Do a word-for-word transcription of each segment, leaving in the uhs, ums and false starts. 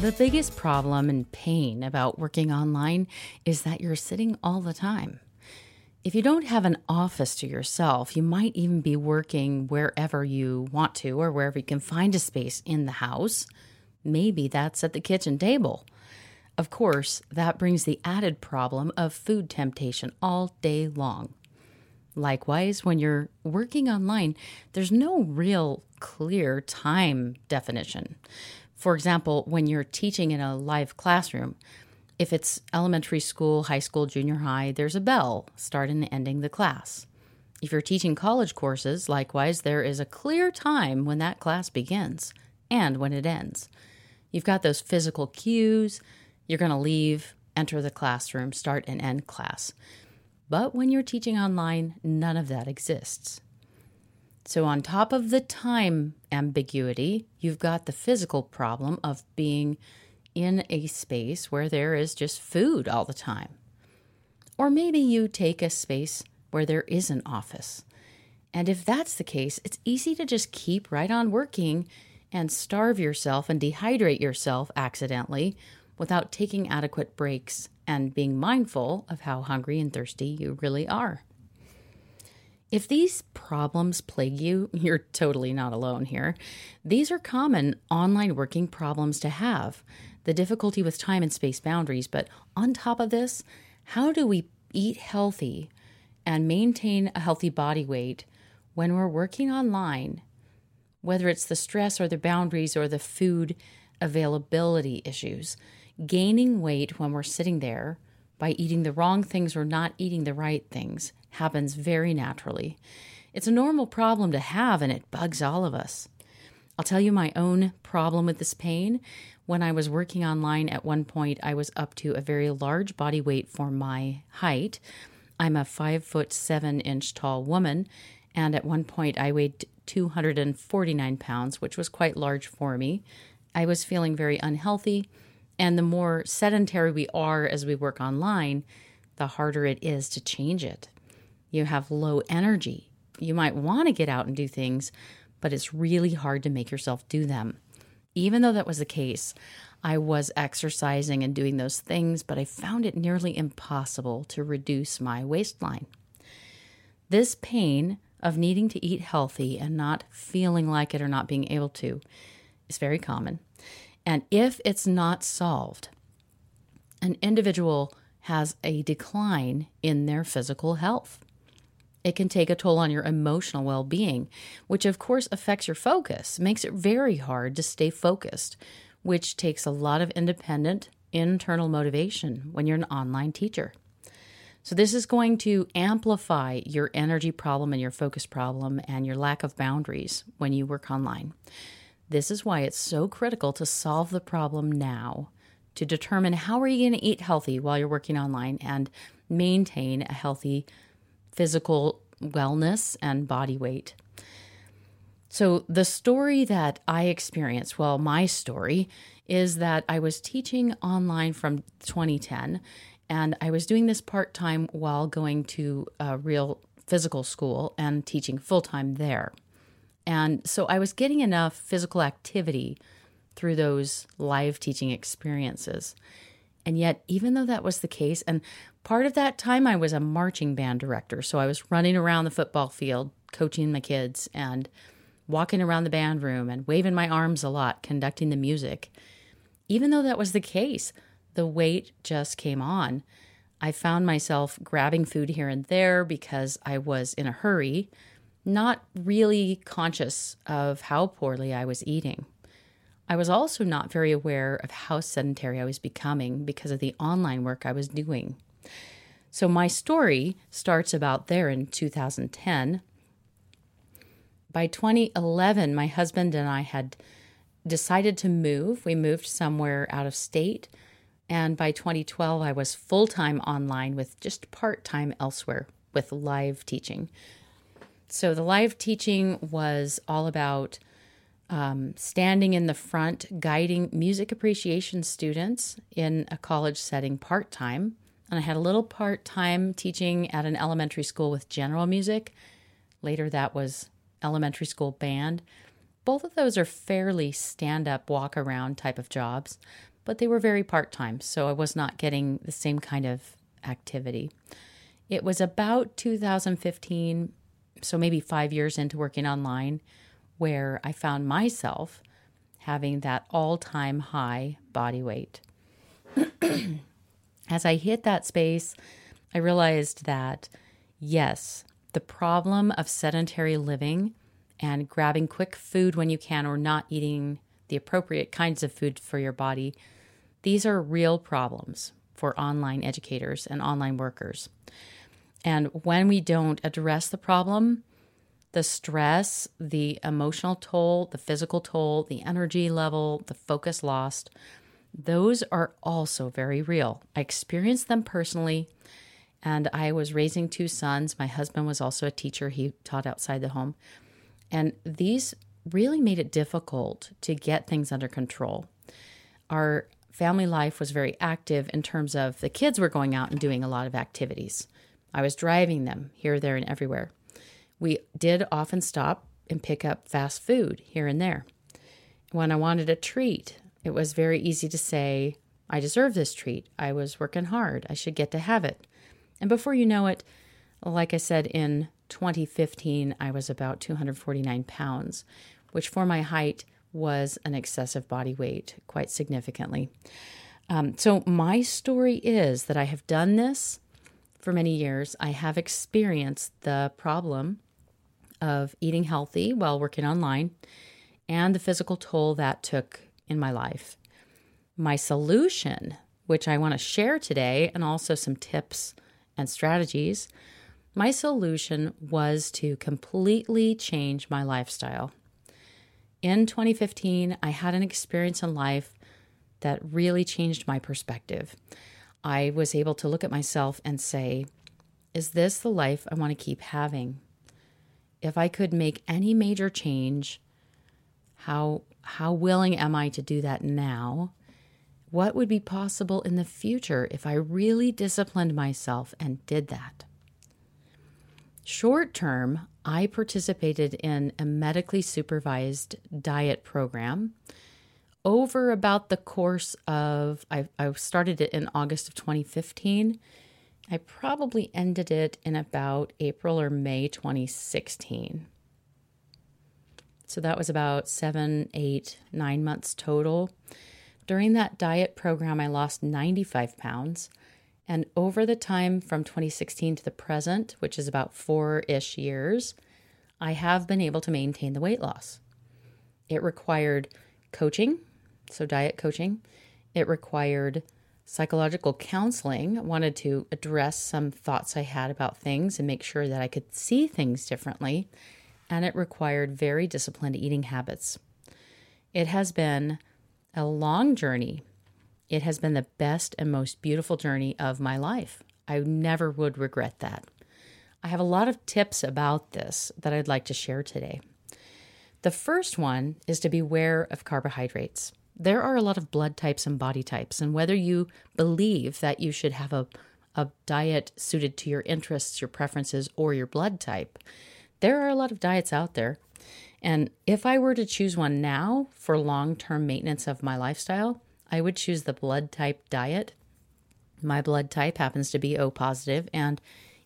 The biggest problem and pain about working online is that you're sitting all the time. If you don't have an office to yourself, you might even be working wherever you want to or wherever you can find a space in the house. Maybe that's at the kitchen table. Of course, that brings the added problem of food temptation all day long. Likewise, when you're working online, there's no real clear time definition. For example, when you're teaching in a live classroom, if it's elementary school, high school, junior high, there's a bell starting and ending the class. If you're teaching college courses, likewise, there is a clear time when that class begins and when it ends. You've got those physical cues. You're going to leave, enter the classroom, start and end class. But when you're teaching online, none of that exists. So on top of the time ambiguity, you've got the physical problem of being in a space where there is just food all the time. Or maybe you take a space where there is an office. And if that's the case, it's easy to just keep right on working and starve yourself and dehydrate yourself accidentally without taking adequate breaks and being mindful of how hungry and thirsty you really are. If these problems plague you, you're totally not alone here. These are common online working problems to have. The difficulty with time and space boundaries, but on top of this, how do we eat healthy and maintain a healthy body weight when we're working online? Whether it's the stress or the boundaries or the food availability issues, gaining weight when we're sitting there by eating the wrong things or not eating the right things happens very naturally. It's a normal problem to have, and it bugs all of us. I'll tell you my own problem with this pain. When I was working online at one point, I was up to a very large body weight for my height. I'm a five foot seven inch tall woman, and at one point I weighed two hundred forty-nine pounds, which was quite large for me. I was feeling very unhealthy, and the more sedentary we are as we work online, the harder it is to change it. You have low energy. You might want to get out and do things, but it's really hard to make yourself do them. Even though that was the case, I was exercising and doing those things, but I found it nearly impossible to reduce my waistline. This pain of needing to eat healthy and not feeling like it or not being able to is very common. And if it's not solved, an individual has a decline in their physical health. It can take a toll on your emotional well-being, which of course affects your focus, makes it very hard to stay focused, which takes a lot of independent internal motivation when you're an online teacher. So this is going to amplify your energy problem and your focus problem and your lack of boundaries when you work online. This is why it's so critical to solve the problem now, to determine how are you going to eat healthy while you're working online and maintain a healthy physical wellness and body weight. So the story that I experienced, well, my story is that I was teaching online from twenty ten, and I was doing this part-time while going to a real physical school and teaching full-time there. And so I was getting enough physical activity through those live teaching experiences. And yet, even though that was the case, and part of that time I was a marching band director, so I was running around the football field, coaching my kids, and walking around the band room and waving my arms a lot, conducting the music. Even though that was the case, the weight just came on. I found myself grabbing food here and there because I was in a hurry, not really conscious of how poorly I was eating. I was also not very aware of how sedentary I was becoming because of the online work I was doing. So my story starts about there in two thousand ten. By twenty eleven, my husband and I had decided to move. We moved somewhere out of state. And by twenty twelve, I was full-time online with just part-time elsewhere with live teaching. So the live teaching was all about um, standing in the front, guiding music appreciation students in a college setting part-time. And I had a little part-time teaching at an elementary school with general music. Later, that was elementary school band. Both of those are fairly stand-up, walk-around type of jobs, but they were very part-time, so I was not getting the same kind of activity. It was about two thousand fifteen, so maybe five years into working online, where I found myself having that all-time high body weight. As I hit that space, I realized that, yes, the problem of sedentary living and grabbing quick food when you can or not eating the appropriate kinds of food for your body, these are real problems for online educators and online workers. And when we don't address the problem, the stress, the emotional toll, the physical toll, the energy level, the focus lost, those are also very real. I experienced them personally, and I was raising two sons. My husband was also a teacher. He taught outside the home. And these really made it difficult to get things under control. Our family life was very active in terms of the kids were going out and doing a lot of activities. I was driving them here, there, and everywhere. We did often stop and pick up fast food here and there. When I wanted a treat, it was very easy to say, I deserve this treat. I was working hard. I should get to have it. And before you know it, like I said, in twenty fifteen, I was about two hundred forty-nine pounds, which for my height was an excessive body weight quite significantly. Um, so my story is that I have done this for many years. I have experienced the problem of eating healthy while working online and the physical toll that took in my life. My solution, which I want to share today, and also some tips and strategies, my solution was to completely change my lifestyle. In twenty fifteen, I had an experience in life that really changed my perspective. I was able to look at myself and say, is this the life I want to keep having? If I could make any major change, how how willing am I to do that now? What would be possible in the future if I really disciplined myself and did that? Short term, I participated in a medically supervised diet program over about the course of, I, I started it in August of twenty fifteen. I probably ended it in about April or May twenty sixteen. So that was about seven, eight, nine months total. During that diet program, I lost ninety-five pounds. And over the time from twenty sixteen to the present, which is about four-ish years, I have been able to maintain the weight loss. It required coaching, so diet coaching. It required psychological counseling. I wanted to address some thoughts I had about things and make sure that I could see things differently. And it required very disciplined eating habits. It has been a long journey. It has been the best and most beautiful journey of my life. I never would regret that. I have a lot of tips about this that I'd like to share today. The first one is to beware of carbohydrates. There are a lot of blood types and body types, and whether you believe that you should have a, a diet suited to your interests, your preferences, or your blood type, there are a lot of diets out there. And if I were to choose one now for long-term maintenance of my lifestyle, I would choose the blood type diet. My blood type happens to be O positive, and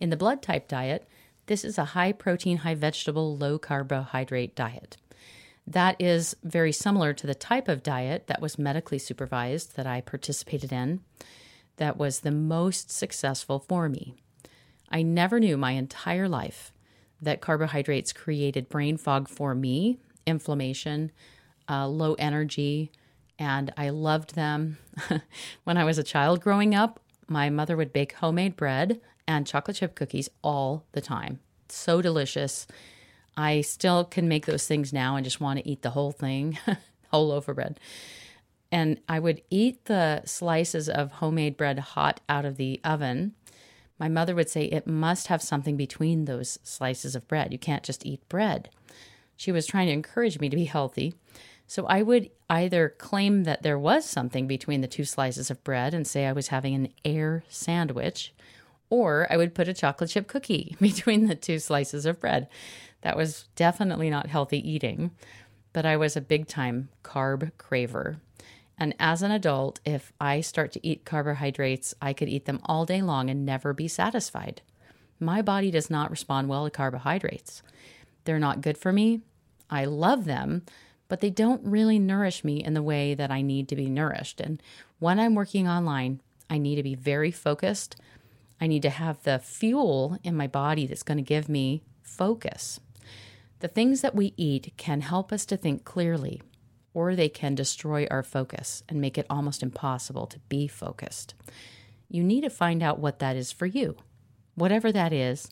in the blood type diet, this is a high protein, high vegetable, low carbohydrate diet. That is very similar to the type of diet that was medically supervised that I participated in that was the most successful for me. I never knew my entire life that carbohydrates created brain fog for me, inflammation, uh, low energy, and I loved them. When I was a child growing up, my mother would bake homemade bread and chocolate chip cookies all the time. So delicious. I still can make those things now and just want to eat the whole thing, whole loaf of bread. And I would eat the slices of homemade bread hot out of the oven. My mother would say it must have something between those slices of bread. You can't just eat bread. She was trying to encourage me to be healthy. So I would either claim that there was something between the two slices of bread and say I was having an air sandwich, or I would put a chocolate chip cookie between the two slices of bread. That was definitely not healthy eating, but I was a big-time carb craver. And as an adult, if I start to eat carbohydrates, I could eat them all day long and never be satisfied. My body does not respond well to carbohydrates. They're not good for me. I love them, but they don't really nourish me in the way that I need to be nourished. And when I'm working online, I need to be very focused. I need to have the fuel in my body that's going to give me focus. The things that we eat can help us to think clearly, or they can destroy our focus and make it almost impossible to be focused. You need to find out what that is for you. Whatever that is,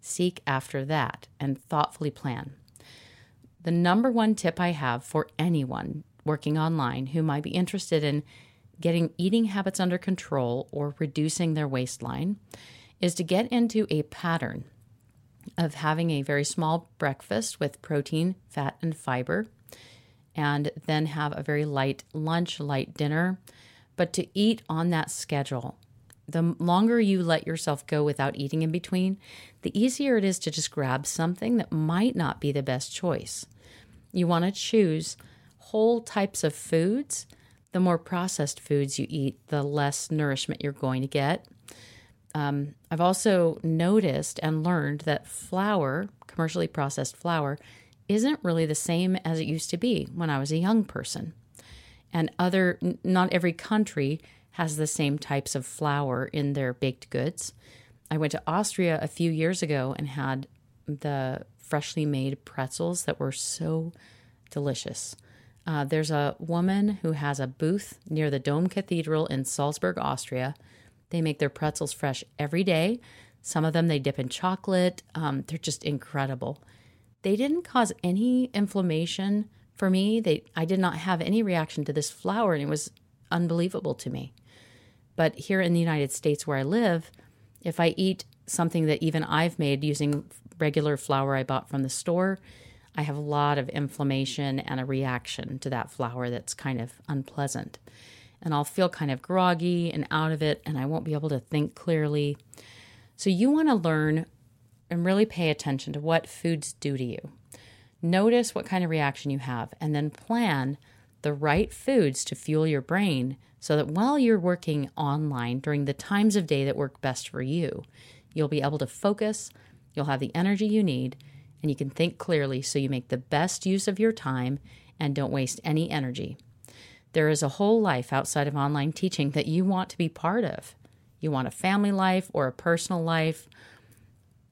seek after that and thoughtfully plan. The number one tip I have for anyone working online who might be interested in getting eating habits under control or reducing their waistline is to get into a pattern of having a very small breakfast with protein, fat, and fiber, and then have a very light lunch, light dinner, but to eat on that schedule. The longer you let yourself go without eating in between, the easier it is to just grab something that might not be the best choice. You want to choose whole types of foods. The more processed foods you eat, the less nourishment you're going to get. Um, I've also noticed and learned that flour, commercially processed flour, isn't really the same as it used to be when I was a young person. And other, n- not every country has the same types of flour in their baked goods. I went to Austria a few years ago and had the freshly made pretzels that were so delicious. Uh, there's a woman who has a booth near the Dome Cathedral in Salzburg, Austria. They make their pretzels fresh every day. Some of them they dip in chocolate. Um, they're just incredible. They didn't cause any inflammation for me. They, I did not have any reaction to this flour, and it was unbelievable to me. But here in the United States where I live, if I eat something that even I've made using regular flour I bought from the store, I have a lot of inflammation and a reaction to that flour that's kind of unpleasant. And I'll feel kind of groggy and out of it, and I won't be able to think clearly. So you want to learn and really pay attention to what foods do to you. Notice what kind of reaction you have, and then plan the right foods to fuel your brain so that while you're working online during the times of day that work best for you, you'll be able to focus, you'll have the energy you need, and you can think clearly so you make the best use of your time and don't waste any energy. There is a whole life outside of online teaching that you want to be part of. You want a family life or a personal life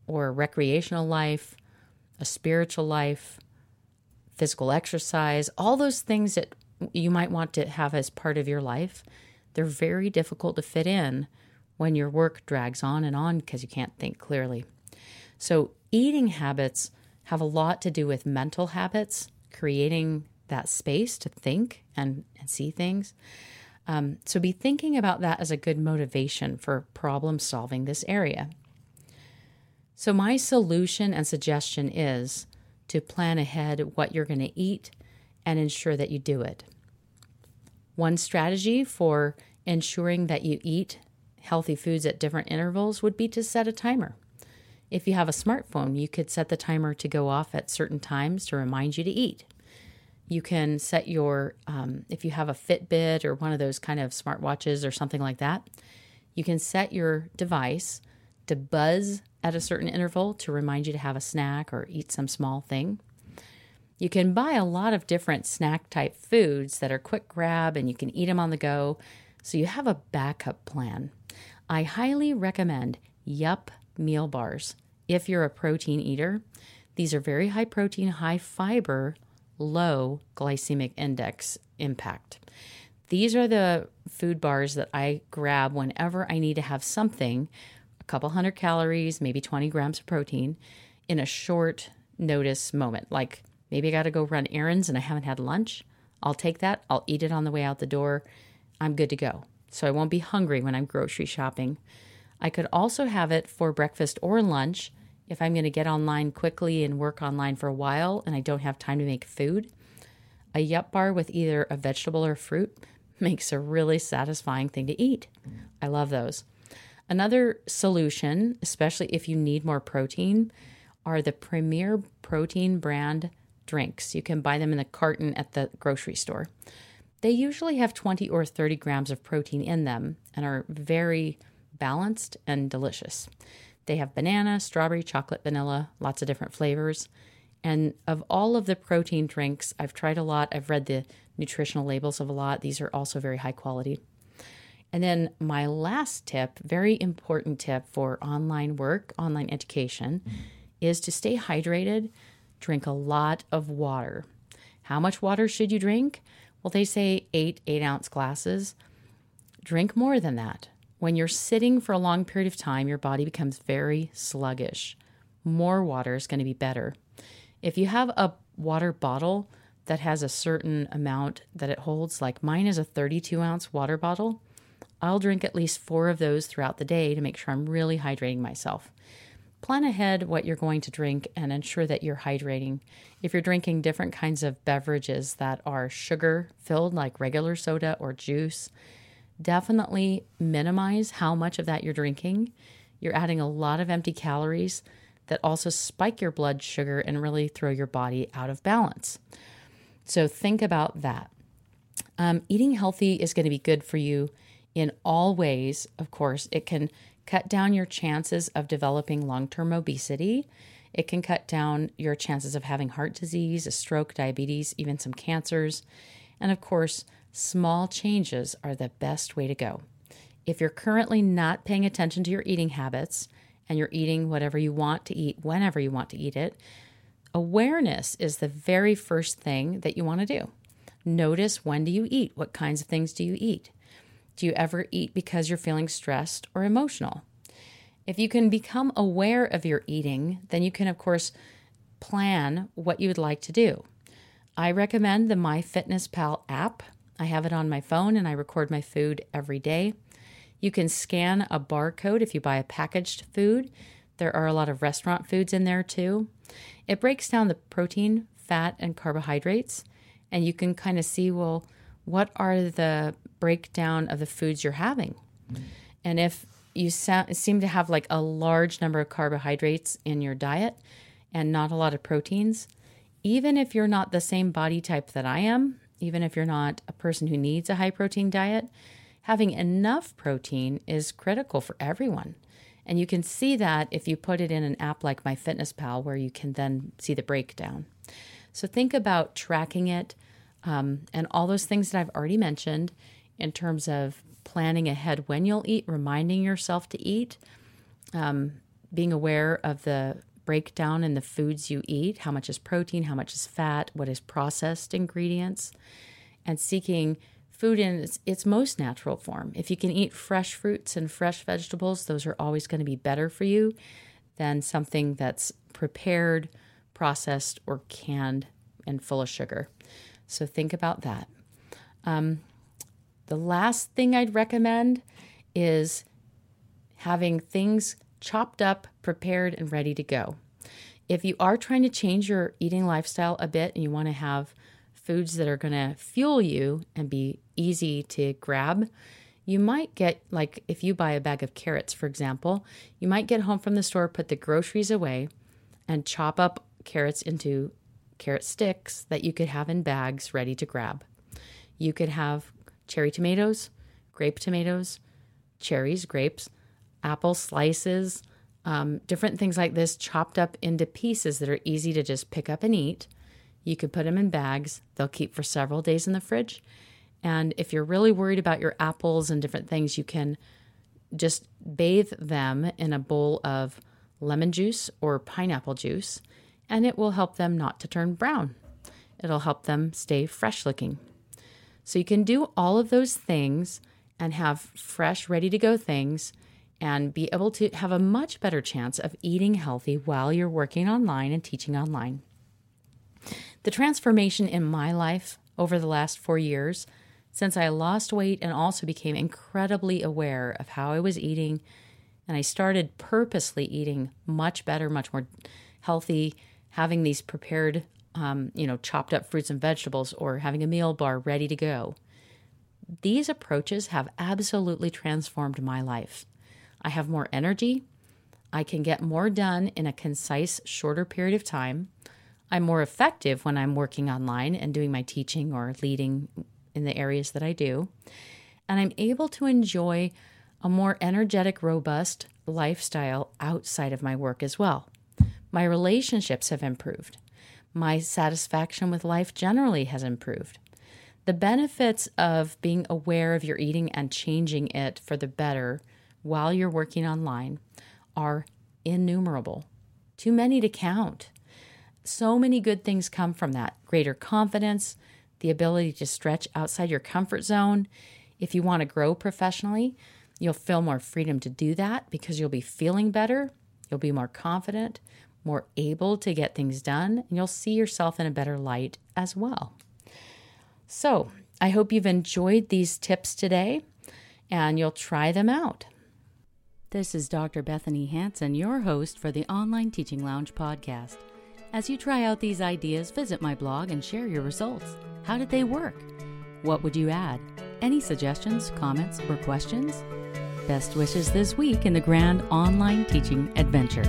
or a recreational life, a spiritual life, physical exercise, all those things that you might want to have as part of your life. They're very difficult to fit in when your work drags on and on because you can't think clearly. So eating habits have a lot to do with mental habits, creating that space to think and, and see things. Um, so be thinking about that as a good motivation for problem solving this area. So my solution and suggestion is to plan ahead what you're going to eat and ensure that you do it. One strategy for ensuring that you eat healthy foods at different intervals would be to set a timer. If you have a smartphone, you could set the timer to go off at certain times to remind you to eat. You can set your, um, if you have a Fitbit or one of those kind of smartwatches or something like that, you can set your device to buzz at a certain interval to remind you to have a snack or eat some small thing. You can buy a lot of different snack type foods that are quick grab and you can eat them on the go. So you have a backup plan. I highly recommend Yup Meal Bars if you're a protein eater. These are very high protein, high fiber, low glycemic index impact. These are the food bars that I grab whenever I need to have something, a couple hundred calories, maybe twenty grams of protein in a short notice moment. Like maybe I got to go run errands and I haven't had lunch. I'll take that. I'll eat it on the way out the door. I'm good to go. So I won't be hungry when I'm grocery shopping. I could also have it for breakfast or lunch if I'm going to get online quickly and work online for a while and I don't have time to make food. A Yup bar with either a vegetable or fruit makes a really satisfying thing to eat. I love those. Another solution, especially if you need more protein, are the Premier Protein brand drinks. You can buy them in the carton at the grocery store. They usually have twenty or thirty grams of protein in them and are very balanced and delicious. They have banana, strawberry, chocolate, vanilla, lots of different flavors. And of all of the protein drinks, I've tried a lot. I've read the nutritional labels of a lot. These are also very high quality. And then my last tip, very important tip for online work, online education, is to stay hydrated. Drink a lot of water. How much water should you drink? Well, they say eight, eight ounce glasses. Drink more than that. When you're sitting for a long period of time, your body becomes very sluggish. More water is going to be better. If you have a water bottle that has a certain amount that it holds, like mine is a thirty-two ounce water bottle, I'll drink at least four of those throughout the day to make sure I'm really hydrating myself. Plan ahead what you're going to drink and ensure that you're hydrating. If you're drinking different kinds of beverages that are sugar-filled, like regular soda or juice, definitely minimize how much of that you're drinking. You're adding a lot of empty calories that also spike your blood sugar and really throw your body out of balance. So think about that. Um, eating healthy is going to be good for you in all ways. Of course, it can cut down your chances of developing long-term obesity. It can cut down your chances of having heart disease, a stroke, diabetes, even some cancers. And of course, small changes are the best way to go. If you're currently not paying attention to your eating habits and you're eating whatever you want to eat, whenever you want to eat it, awareness is the very first thing that you want to do. Notice, when do you eat? What kinds of things do you eat? Do you ever eat because you're feeling stressed or emotional? If you can become aware of your eating, then you can, of course, plan what you would like to do. I recommend the MyFitnessPal app. I have it on my phone and I record my food every day. You can scan a barcode if you buy a packaged food. There are a lot of restaurant foods in there too. It breaks down the protein, fat, and carbohydrates, and you can kind of see, well, what are the breakdown of the foods you're having? And if you sa- seem to have like a large number of carbohydrates in your diet and not a lot of proteins, even if you're not the same body type that I am, even if you're not a person who needs a high protein diet, having enough protein is critical for everyone. And you can see that if you put it in an app like MyFitnessPal, where you can then see the breakdown. So think about tracking it um, and all those things that I've already mentioned in terms of planning ahead when you'll eat, reminding yourself to eat, um, being aware of the breakdown in the foods you eat, how much is protein, how much is fat, what is processed ingredients, and seeking food in its, its most natural form. If you can eat fresh fruits and fresh vegetables, those are always going to be better for you than something that's prepared, processed, or canned and full of sugar. So think about that. Um, The last thing I'd recommend is having things chopped up, prepared, and ready to go. If you are trying to change your eating lifestyle a bit and you want to have foods that are going to fuel you and be easy to grab, you might get, like if you buy a bag of carrots, for example, you might get home from the store, put the groceries away, and chop up carrots into carrot sticks that you could have in bags ready to grab. You could have cherry tomatoes, grape tomatoes, cherries, grapes, apple slices, um, different things like this chopped up into pieces that are easy to just pick up and eat. You could put them in bags. They'll keep for several days in the fridge. And if you're really worried about your apples and different things, you can just bathe them in a bowl of lemon juice or pineapple juice, and it will help them not to turn brown. It'll help them stay fresh looking. So you can do all of those things and have fresh, ready-to-go things and be able to have a much better chance of eating healthy while you're working online and teaching online. The transformation in my life over the last four years, since I lost weight and also became incredibly aware of how I was eating, and I started purposely eating much better, much more healthy, having these prepared, um, you know, chopped up fruits and vegetables, or having a meal bar ready to go. These approaches have absolutely transformed my life. I have more energy. I can get more done in a concise, shorter period of time. I'm more effective when I'm working online and doing my teaching or leading in the areas that I do. And I'm able to enjoy a more energetic, robust lifestyle outside of my work as well. My relationships have improved. My satisfaction with life generally has improved. The benefits of being aware of your eating and changing it for the better while you're working online are innumerable, too many to count. So many good things come from that. Greater confidence, the ability to stretch outside your comfort zone. If you want to grow professionally, you'll feel more freedom to do that because you'll be feeling better. You'll be more confident, more able to get things done, and you'll see yourself in a better light as well. So I hope you've enjoyed these tips today and you'll try them out. This is Doctor Bethany Hansen, your host for the Online Teaching Lounge podcast. As you try out these ideas, visit my blog and share your results. How did they work? What would you add? Any suggestions, comments, or questions? Best wishes this week in the grand online teaching adventure.